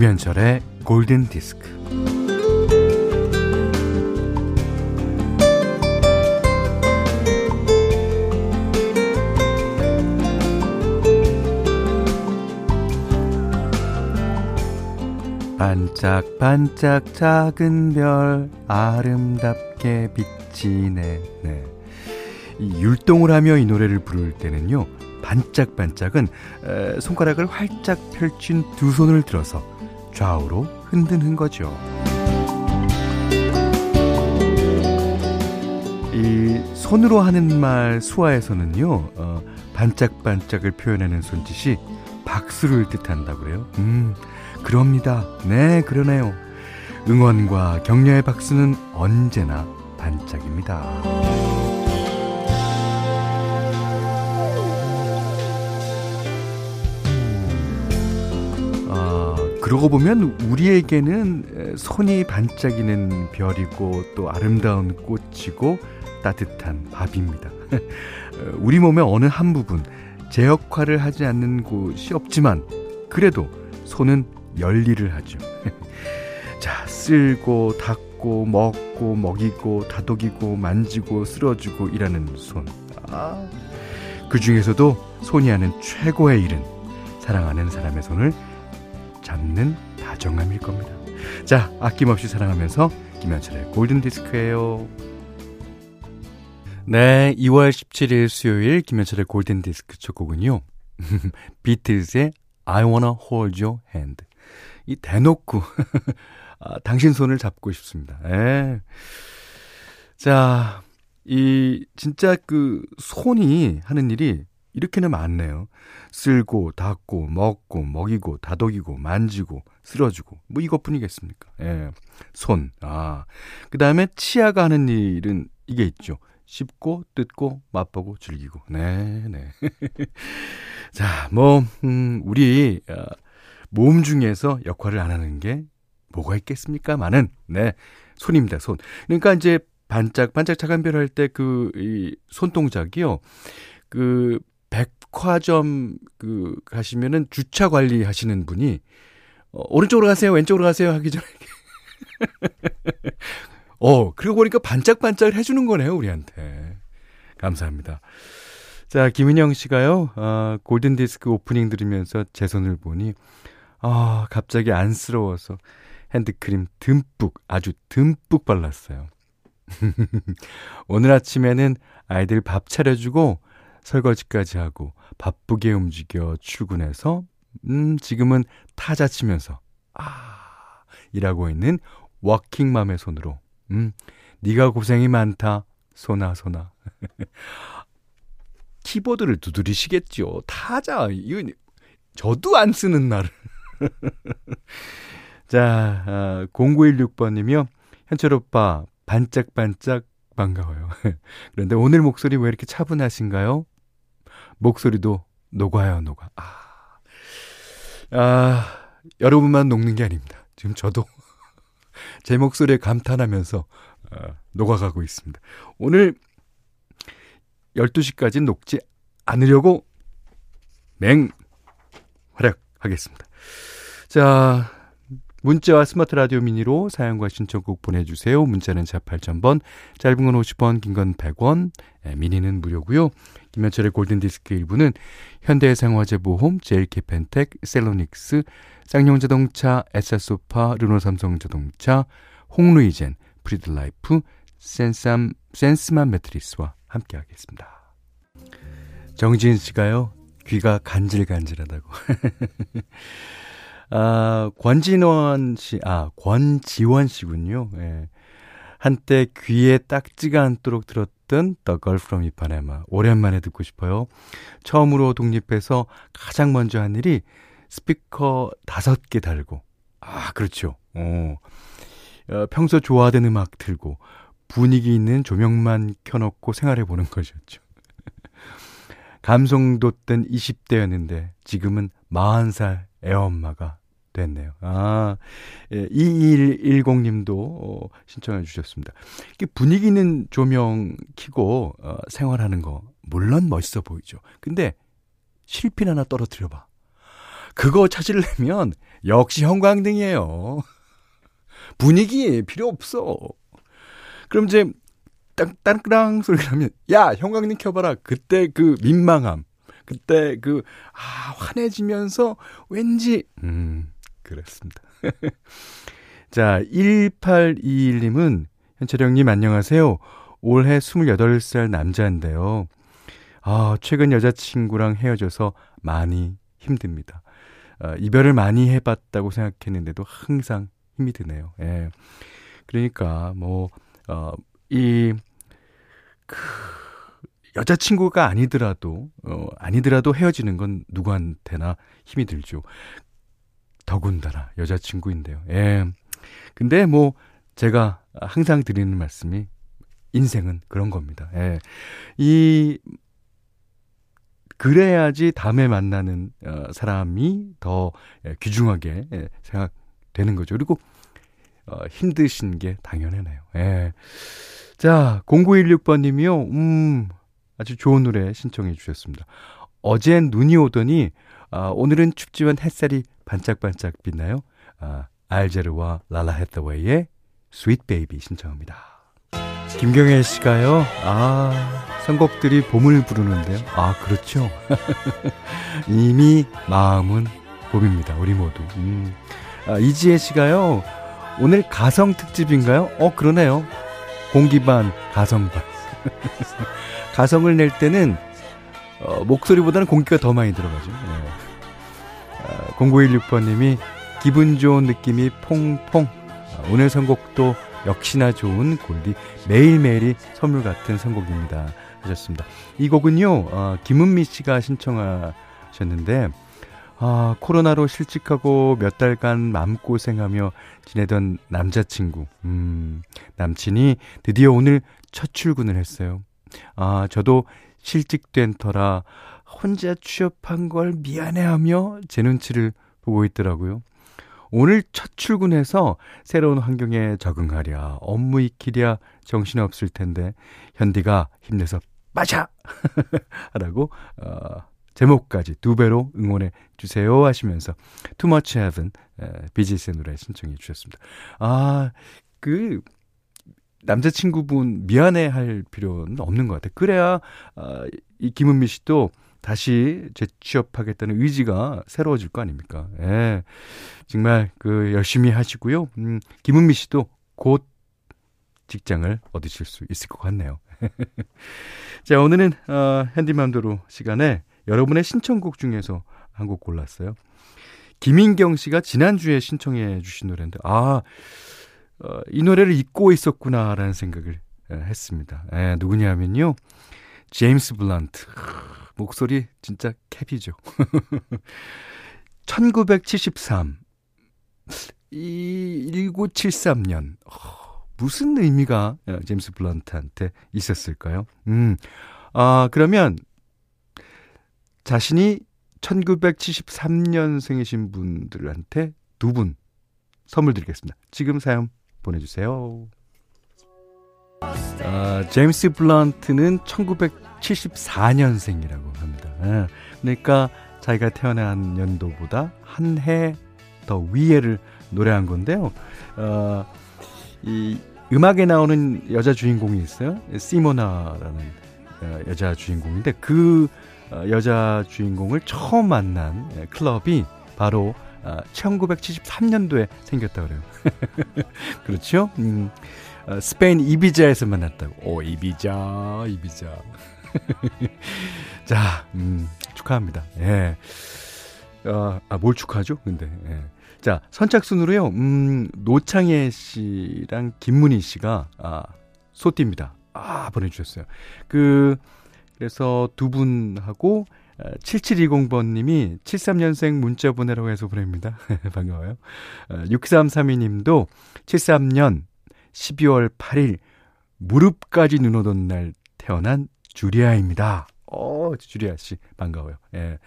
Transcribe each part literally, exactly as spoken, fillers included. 김현철의 골든디스크. 반짝반짝 작은 별 아름답게 비치네. 네. 율동을 하며 이 노래를 부를 때는요, 반짝반짝은 에, 손가락을 활짝 펼친 두 손을 들어서 좌우로 흔드는 거죠. 이 손으로 하는 말 수화에서는요, 어, 반짝반짝을 표현하는 손짓이 박수를 뜻한다고 그래요. 음, 그럽니다. 네, 그러네요. 응원과 격려의 박수는 언제나 반짝입니다. 그러고 보면 우리에게는 손이 반짝이는 별이고 또 아름다운 꽃이고 따뜻한 밥입니다. 우리 몸의 어느 한 부분 제 역할을 하지 않는 곳이 없지만 그래도 손은 열일을 하죠. 자, 쓸고 닦고 먹고 먹이고 다독이고 만지고 쓸어주고 일하는 손. 아, 그 중에서도 손이 하는 최고의 일은 사랑하는 사람의 손을 잡는 다정함일 겁니다. 자, 아낌없이 사랑하면서 김현철의 골든디스크예요. 네, 이월 십칠일 수요일 김현철의 골든디스크 첫 곡은요, 비틀즈의 I wanna hold your hand. 이 대놓고 아, 당신 손을 잡고 싶습니다. 에. 자, 이 진짜 그 손이 하는 일이 이렇게는 많네요. 쓸고 닦고 먹고 먹이고 다독이고 만지고 쓸어주고 뭐 이것뿐이겠습니까? 예, 손. 아, 그 다음에 치아가 하는 일은 이게 있죠. 씹고 뜯고 맛보고 즐기고. 네, 네. 자, 뭐 음, 우리 어, 몸 중에서 역할을 안 하는 게 뭐가 있겠습니까만은, 네, 손입니다. 손. 그러니까 이제 반짝 반짝 작은 별 할 때 그 이 손 동작이요. 그 백화점 그 가시면은 주차 관리 하시는 분이 어, 오른쪽으로 가세요, 왼쪽으로 가세요 하기 전에 어 그러고 보니까 반짝반짝 해주는 거네요, 우리한테. 감사합니다. 자, 김은영 씨가요, 어, 골든디스크 오프닝 들으면서 제 손을 보니 아, 어, 갑자기 안쓰러워서 핸드크림 듬뿍, 아주 듬뿍 발랐어요. 오늘 아침에는 아이들 밥 차려주고 설거지까지 하고 바쁘게 움직여 출근해서 음, 지금은 타자 치면서 아, 일하고 있는 워킹맘의 손으로 음, 네가 고생이 많다, 손아 손아. 키보드를 두드리시겠죠. 타자, 이건 저도 안 쓰는 날을. 자, 아, 공구일육 번이며 현철 오빠 반짝반짝 반가워요. 그런데 오늘 목소리 왜 이렇게 차분하신가요? 목소리도 녹아요, 녹아. 아, 아, 여러분만 녹는 게 아닙니다. 지금 저도 제 목소리에 감탄하면서 아, 녹아가고 있습니다. 오늘 열두 시까지 녹지 않으려고 맹활약하겠습니다. 자, 문자와 스마트 라디오 미니로 사연과 신청곡 보내주세요. 문자는 사 팔천 번, 짧은 건 오십 원, 긴 건 백 원, 미니는 무료고요. 김현철의 골든디스크 일부는 현대해상화재보험, 제일캐펜텍, 셀로닉스, 쌍용자동차, 에싸소파, 르노삼성자동차, 홍루이젠, 프리드라이프, 센삼, 센스만 매트리스와 함께하겠습니다. 정지은 씨가요, 귀가 간질간질하다고. 아, 권진원 씨, 아, 권지원 씨군요. 예. 한때 귀에 딱지가 않도록 들었던 The Girl from Ipanema. 오랜만에 듣고 싶어요. 처음으로 독립해서 가장 먼저 한 일이 스피커 다섯 개 달고, 아, 그렇죠. 어, 평소 좋아하던 음악 틀고, 분위기 있는 조명만 켜놓고 생활해보는 것이었죠. 감성돋던 이십 대였는데, 지금은 마흔 살 애엄마가 됐네요. 아, 예, 이일일공 님도 어, 신청해 주셨습니다. 분위기 있는 조명 켜고 어, 생활하는 거 물론 멋있어 보이죠. 근데 실핀 하나 떨어뜨려봐. 그거 찾으려면 역시 형광등이에요. 분위기 필요 없어. 그럼 이제 땅땅땅 소리가 나면 야 형광등 켜봐라. 그때 그 민망함. 그때 그 아, 환해지면서 왠지 음 그랬습니다. 자, 일팔이일 님은 현철 형님 안녕하세요. 올해 스물여덟 살 남자인데요. 아, 최근 여자친구랑 헤어져서 많이 힘듭니다. 아, 이별을 많이 해봤다고 생각했는데도 항상 힘이 드네요. 예. 그러니까 뭐 어, 이 그, 여자친구가 아니더라도 어, 아니더라도 헤어지는 건 누구한테나 힘이 들죠. 더군다나 여자친구인데요. 예. 근데 뭐 제가 항상 드리는 말씀이 인생은 그런 겁니다. 예. 이 그래야지 다음에 만나는 어, 사람이 더 예, 귀중하게 예, 생각되는 거죠. 그리고 어, 힘드신 게 당연하네요. 예. 자, 공구일육 번님이요. 음, 아주 좋은 노래 신청해 주셨습니다. 어젠 눈이 오더니 아, 오늘은 춥지만 햇살이 반짝반짝 빛나요. 아, 알제르와 랄라 헤더웨이의 스윗베이비 신청합니다. 김경애 씨가요. 아, 선곡들이 봄을 부르는데요. 아, 그렇죠. 이미 마음은 봄입니다. 우리 모두. 음. 아, 이지혜 씨가요. 오늘 가성 특집인가요? 어, 그러네요. 공기반, 가성반. 가성을 낼 때는 어, 목소리보다는 공기가 더 많이 들어가죠. 네. 아, 공구일육 번님이 기분 좋은 느낌이 퐁퐁. 아, 오늘 선곡도 역시나 좋은 골디 매일매일이 선물 같은 선곡입니다 하셨습니다. 이 곡은요 어, 김은미 씨가 신청하셨는데 어, 코로나로 실직하고 몇 달간 마음고생하며 지내던 남자친구 음, 남친이 드디어 오늘 첫 출근을 했어요. 아, 저도 실직된 터라 혼자 취업한 걸 미안해하며 제 눈치를 보고 있더라고요. 오늘 첫 출근해서 새로운 환경에 적응하랴 업무 익히랴 정신없을 텐데 현디가 힘내서 빠샤 하라고 어, 제목까지 두 배로 응원해 주세요 하시면서 Too Much Heaven 비지에스의 노래 신청해 주셨습니다. 아, 그 남자친구분 미안해할 필요는 없는 것 같아요. 그래야 어, 이 김은미 씨도 다시 재취업하겠다는 의지가 새로워질 거 아닙니까? 예. 정말 그 열심히 하시고요. 음, 김은미 씨도 곧 직장을 얻으실 수 있을 것 같네요. 자, 오늘은 어, 핸디맘대로 시간에 여러분의 신청곡 중에서 한 곡 골랐어요. 김인경 씨가 지난주에 신청해 주신 노래인데 아, 어, 이 노래를 잊고 있었구나라는 생각을 예, 했습니다. 예, 누구냐면요. 제임스 블런트. 목소리 진짜 캡이죠. 천구백칠십삼, 이 천구백칠십삼 년 어, 무슨 의미가 제임스 블런트한테 있었을까요? 음, 아 그러면 자신이 천구백칠십삼 년생이신 분들한테 두 분 선물 드리겠습니다. 지금 사연 보내주세요. 아, 제임스 블런트는 천구백칠십사 년생이라고 합니다. 예. 그러니까 자기가 태어난 연도보다 한 해 더 위에를 노래한 건데요. 어, 이 음악에 나오는 여자 주인공이 있어요. 시모나라는 여자 주인공인데 그 여자 주인공을 처음 만난 클럽이 바로 천구백칠십삼 년도에 생겼다고 그래요. 그렇죠? 음. 스페인 이비자에서 만났다고. 오, 이비자, 이비자. 자, 음, 축하합니다. 예. 아, 아, 뭘 축하하죠? 근데. 예. 자, 선착순으로요, 음, 노창혜 씨랑 김문희 씨가, 아, 소띠입니다. 아, 보내주셨어요. 그, 그래서 두 분하고, 칠칠이공 번님이 칠십삼 년생 문자 보내라고 해서 보냅니다. 반가워요. 육삼삼이 님도 칠십삼 년 십이월 팔일 무릎까지 눈 오던 날 태어난 줄리아입니다. 어, 줄리아 씨 반가워요. 예.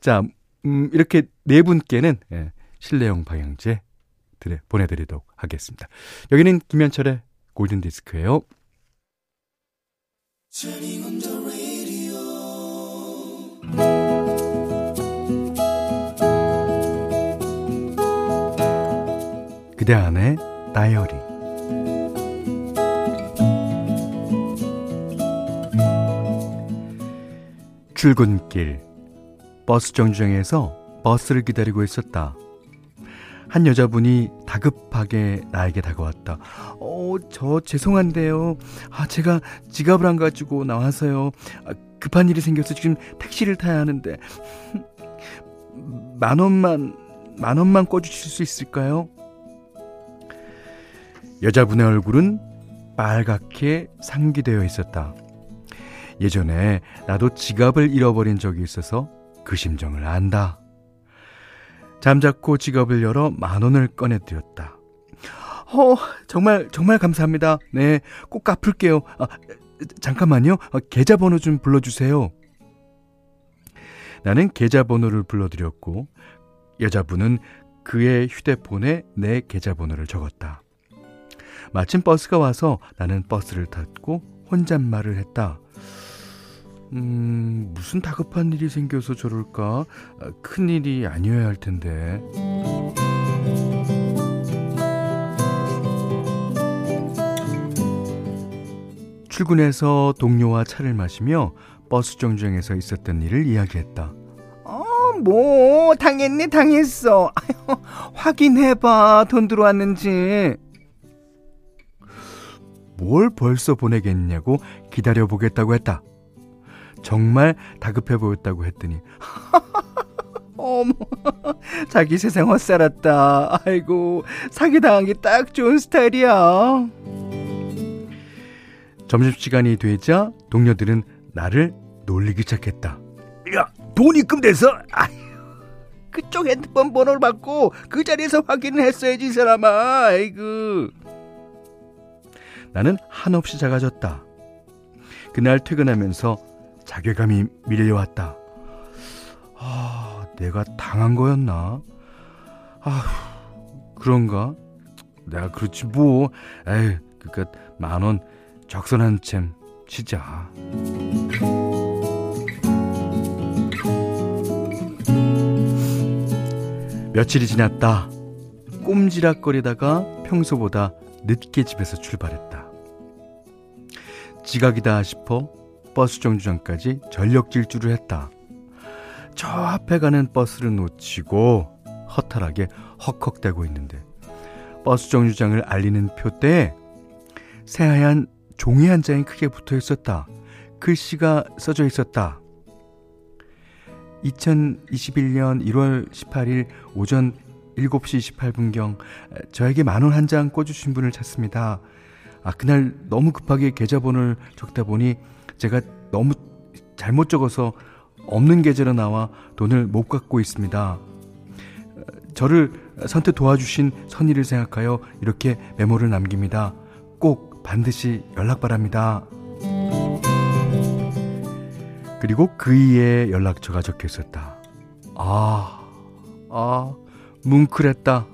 자, 음, 이렇게 네 분께는 예, 실내용 방향제 드레, 보내드리도록 하겠습니다. 여기는 김현철의 골든디스크예요. 이대안의 다이어리. 출근길 버스 정류장에서 버스를 기다리고 있었다. 한 여자분이 다급하게 나에게 다가왔다. 어, 저 죄송한데요. 아, 제가 지갑을 안 가지고 나와서요. 아, 급한 일이 생겨서 지금 택시를 타야 하는데 만 원만 만 원만 꿔주실 수 있을까요? 여자분의 얼굴은 빨갛게 상기되어 있었다. 예전에 나도 지갑을 잃어버린 적이 있어서 그 심정을 안다. 잠자코 지갑을 열어 만 원을 꺼내드렸다. 어, 정말 정말 감사합니다. 네, 꼭 갚을게요. 아, 잠깐만요. 아, 계좌번호 좀 불러주세요. 나는 계좌번호를 불러드렸고 여자분은 그의 휴대폰에 내 계좌번호를 적었다. 마침 버스가 와서 나는 버스를 탔고 혼잣말을 했다. 음, 무슨 다급한 일이 생겨서 저럴까? 큰일이 아니어야 할 텐데. 출근해서 동료와 차를 마시며 버스 정류장에서 있었던 일을 이야기했다. 어, 뭐 당했네 당했어. 아유, 확인해봐 돈 들어왔는지. 뭘 벌써 보내겠냐고 기다려보겠다고 했다. 정말 다급해 보였다고 했더니 어머, 자기 세상 헛살았다. 아이고, 사기당하기 딱 좋은 스타일이야. 점심시간이 되자 동료들은 나를 놀리기 시작했다. 야, 돈 입금돼서? 아휴, 그쪽 핸드폰 번호를 받고 그 자리에서 확인을 했어야지 이 사람아. 아이고. 나는 한없이 작아졌다. 그날 퇴근하면서 자괴감이 밀려왔다. 아, 내가 당한 거였나? 아, 그런가? 내가 그렇지 뭐. 에이, 그니까 만 원 적선한 챔 치자. 며칠이 지났다. 꼼지락거리다가 평소보다 늦게 집에서 출발했다. 지각이다 싶어 버스 정류장까지 전력 질주를 했다. 저 앞에 가는 버스를 놓치고 허탈하게 헉헉대고 있는데 버스 정류장을 알리는 표대에 새하얀 종이 한 장이 크게 붙어 있었다. 글씨가 써져 있었다. 이천이십일년 일월 십팔일 오전 일곱시 이십팔분경 저에게 만원 한 장 꿔주신 분을 찾습니다. 아, 그날 너무 급하게 계좌번호를 적다 보니 제가 너무 잘못 적어서 없는 계좌로 나와 돈을 못 갖고 있습니다. 저를 선택 도와주신 선의를 생각하여 이렇게 메모를 남깁니다. 꼭 반드시 연락 바랍니다. 그리고 그이의 연락처가 적혀 있었다. 아, 아, 뭉클했다.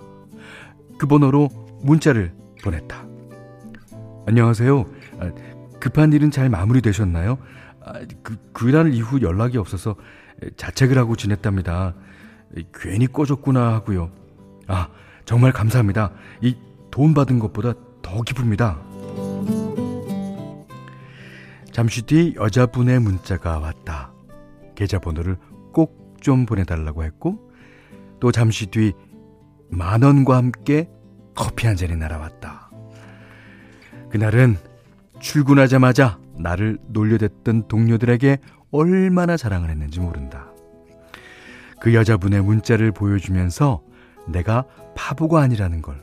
그 번호로 문자를 보냈다. 안녕하세요. 급한 일은 잘 마무리되셨나요? 그, 그날 이후 연락이 없어서 자책을 하고 지냈답니다. 괜히 꺼졌구나 하고요. 아, 정말 감사합니다. 이 돈 받은 것보다 더 기쁩니다. 잠시 뒤 여자분의 문자가 왔다. 계좌번호를 꼭 좀 보내달라고 했고 또 잠시 뒤 만 원과 함께 커피 한 잔이 날아왔다. 그날은 출근하자마자 나를 놀려댔던 동료들에게 얼마나 자랑을 했는지 모른다. 그 여자분의 문자를 보여주면서 내가 바보가 아니라는 걸,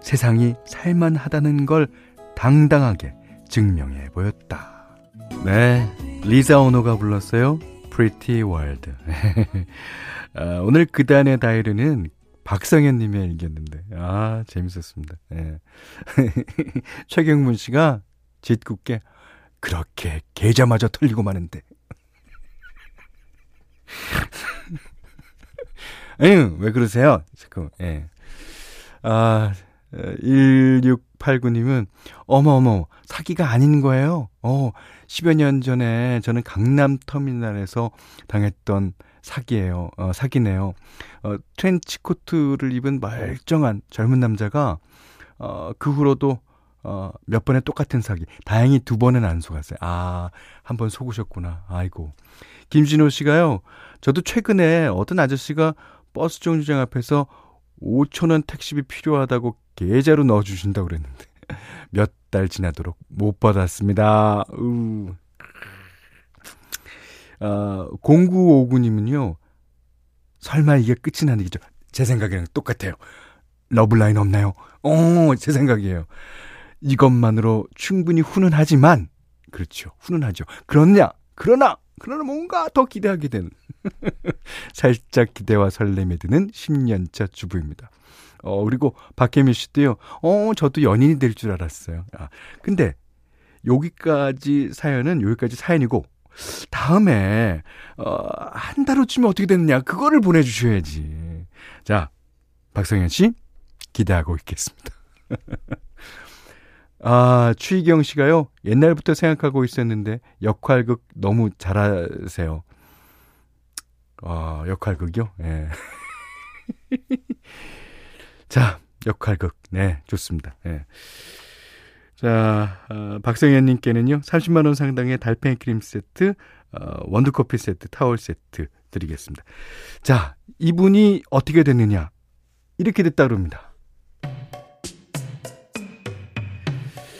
세상이 살만하다는 걸 당당하게 증명해 보였다. 네, 리사 오노가 불렀어요. Pretty World. 아, 오늘 그단의 다이어리는 박성현 님의 일기였는데 아, 재밌었습니다. 네. 최경문 씨가 짓궂게 그렇게 계좌마저 털리고 마는데. 에휴, 왜 그러세요? 잠깐. 예. 아, 일육팔구 님은 어머어머 사기가 아닌 거예요. 어, 십여 년 전에 저는 강남터미널에서 당했던 사기예요. 어, 사기네요. 어, 트렌치코트를 입은 멀쩡한 젊은 남자가 어, 그 후로도 어, 몇 번의 똑같은 사기. 다행히 두 번은 안 속았어요. 아, 한 번 속으셨구나. 아이고. 김진호 씨가요. 저도 최근에 어떤 아저씨가 버스 정류장 앞에서 오천 원 택시비 필요하다고 계좌로 넣어주신다고 그랬는데 몇 달 지나도록 못 받았습니다. 으. 어, 공구오구 님은요. 설마 이게 끝이 나는 얘기죠? 제 생각이랑 똑같아요. 러블라인 없나요? 어, 제 생각이에요. 이것만으로 충분히 훈훈하지만 그렇죠. 훈훈하죠. 그렇냐? 그러나 그러나 뭔가 더 기대하게 되는 살짝 기대와 설렘에 드는 십 년차 주부입니다. 어, 그리고 박혜민 씨도요. 어, 저도 연인이 될 줄 알았어요. 아, 근데 여기까지 사연은 여기까지 사연이고 다음에 어, 한 달 후쯤에 어떻게 됐느냐 그거를 보내주셔야지. 자, 박성현 씨 기대하고 있겠습니다. 아, 추희경 씨가요. 옛날부터 생각하고 있었는데 역할극 너무 잘하세요. 아, 역할극이요? 예. 자, 역할극. 네, 좋습니다. 예. 자, 어, 박성현 님께는요. 삼십만 원 상당의 달팽이 크림 세트, 어, 원두커피 세트, 타월 세트 드리겠습니다. 자, 이분이 어떻게 됐느냐. 이렇게 됐다 그럽니다.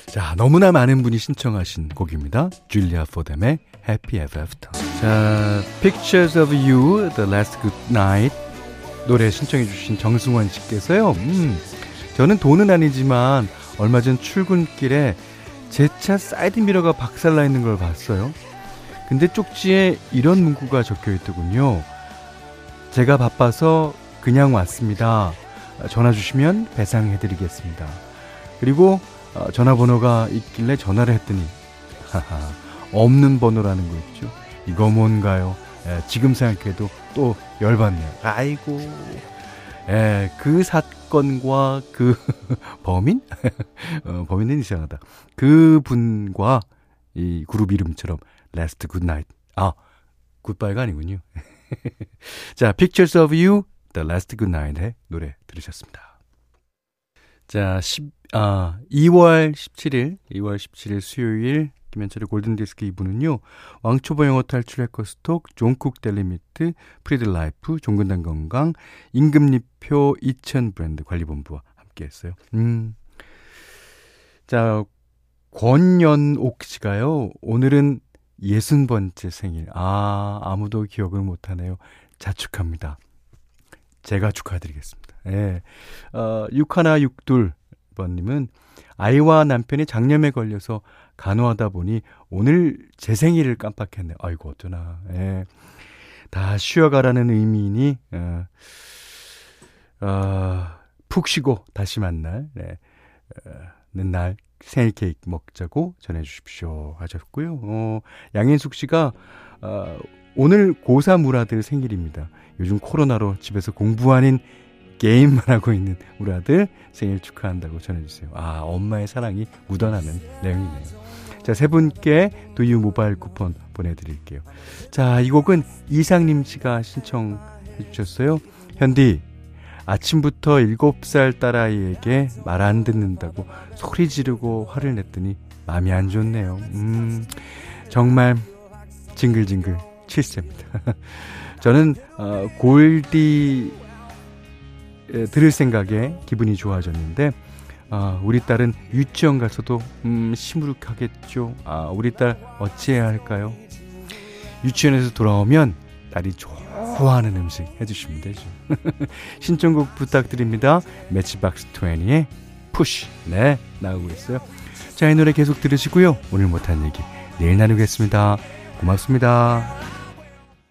자, 너무나 많은 분이 신청하신 곡입니다. 줄리아 포뎀의 Happy Ever After. 자, Pictures of You The Last Good Night 노래 신청해 주신 정승원 씨께서요. 음, 저는 돈은 아니지만 얼마 전 출근길에 제 차 사이드미러가 박살나 있는 걸 봤어요. 근데 쪽지에 이런 문구가 적혀 있더군요. 제가 바빠서 그냥 왔습니다. 전화 주시면 배상해 드리겠습니다. 그리고 어, 전화번호가 있길래 전화를 했더니 하하, 없는 번호라는 거 있죠. 이거 뭔가요? 에, 지금 생각해도 또 열받네요. 아이고. 에, 그 사건과 그 범인? 어, 범인은 이상하다. 그 분과 이 그룹 이름처럼 Last Good Night. 아, 굿바이가 아니군요. 자, Pictures of You, The Last Good Night의 노래 들으셨습니다. 자, 십, 아, 이월 십칠일, 이월 십칠일 수요일 김현철의 골든디스크 이 부는요. 왕초보 영어 탈출 해커스톡, 존쿡 델리미트, 프리드라이프, 종근당건강, 임금리표 이천 브랜드 관리본부와 함께했어요. 음. 자, 권연옥 씨가요. 오늘은 예순 번째 생일. 아, 아무도 기억을 못하네요. 자축합니다. 제가 축하드리겠습니다. 예. 어, 육일육이 님은 아이와 남편이 장염에 걸려서 간호하다 보니 오늘 제 생일을 깜빡했네. 아이고 어쩌나. 예. 다 쉬어가라는 의미이니 어, 어, 푹 쉬고 다시 만날 네. 어, 날 생일 케이크 먹자고 전해주십시오 하셨고요. 어, 양인숙 씨가 어, 오늘 고삼 우리 아들 생일입니다. 요즘 코로나로 집에서 공부 아닌 게임만 하고 있는 우리 아들 생일 축하한다고 전해주세요. 아, 엄마의 사랑이 묻어나는 내용이네요. 자, 세 분께 도유 모바일 쿠폰 보내드릴게요. 자, 이 곡은 이상림 씨가 신청해 주셨어요. 현디, 아침부터 일곱 살 딸아이에게 말 안 듣는다고 소리 지르고 화를 냈더니 마음이 안 좋네요. 음, 정말 징글징글 칠세입니다. 저는 어, 골디 들을 생각에 기분이 좋아졌는데 아, 우리 딸은 유치원 가서도 음, 시무룩하겠죠. 아, 우리 딸 어찌해야 할까요? 유치원에서 돌아오면 딸이 좋아하는 음식 해주시면 되죠. 신청곡 부탁드립니다. 매치박스 이십의 Push 네 나오고 있어요. 자, 이 노래 계속 들으시고요. 오늘 못한 얘기 내일 나누겠습니다. 고맙습니다.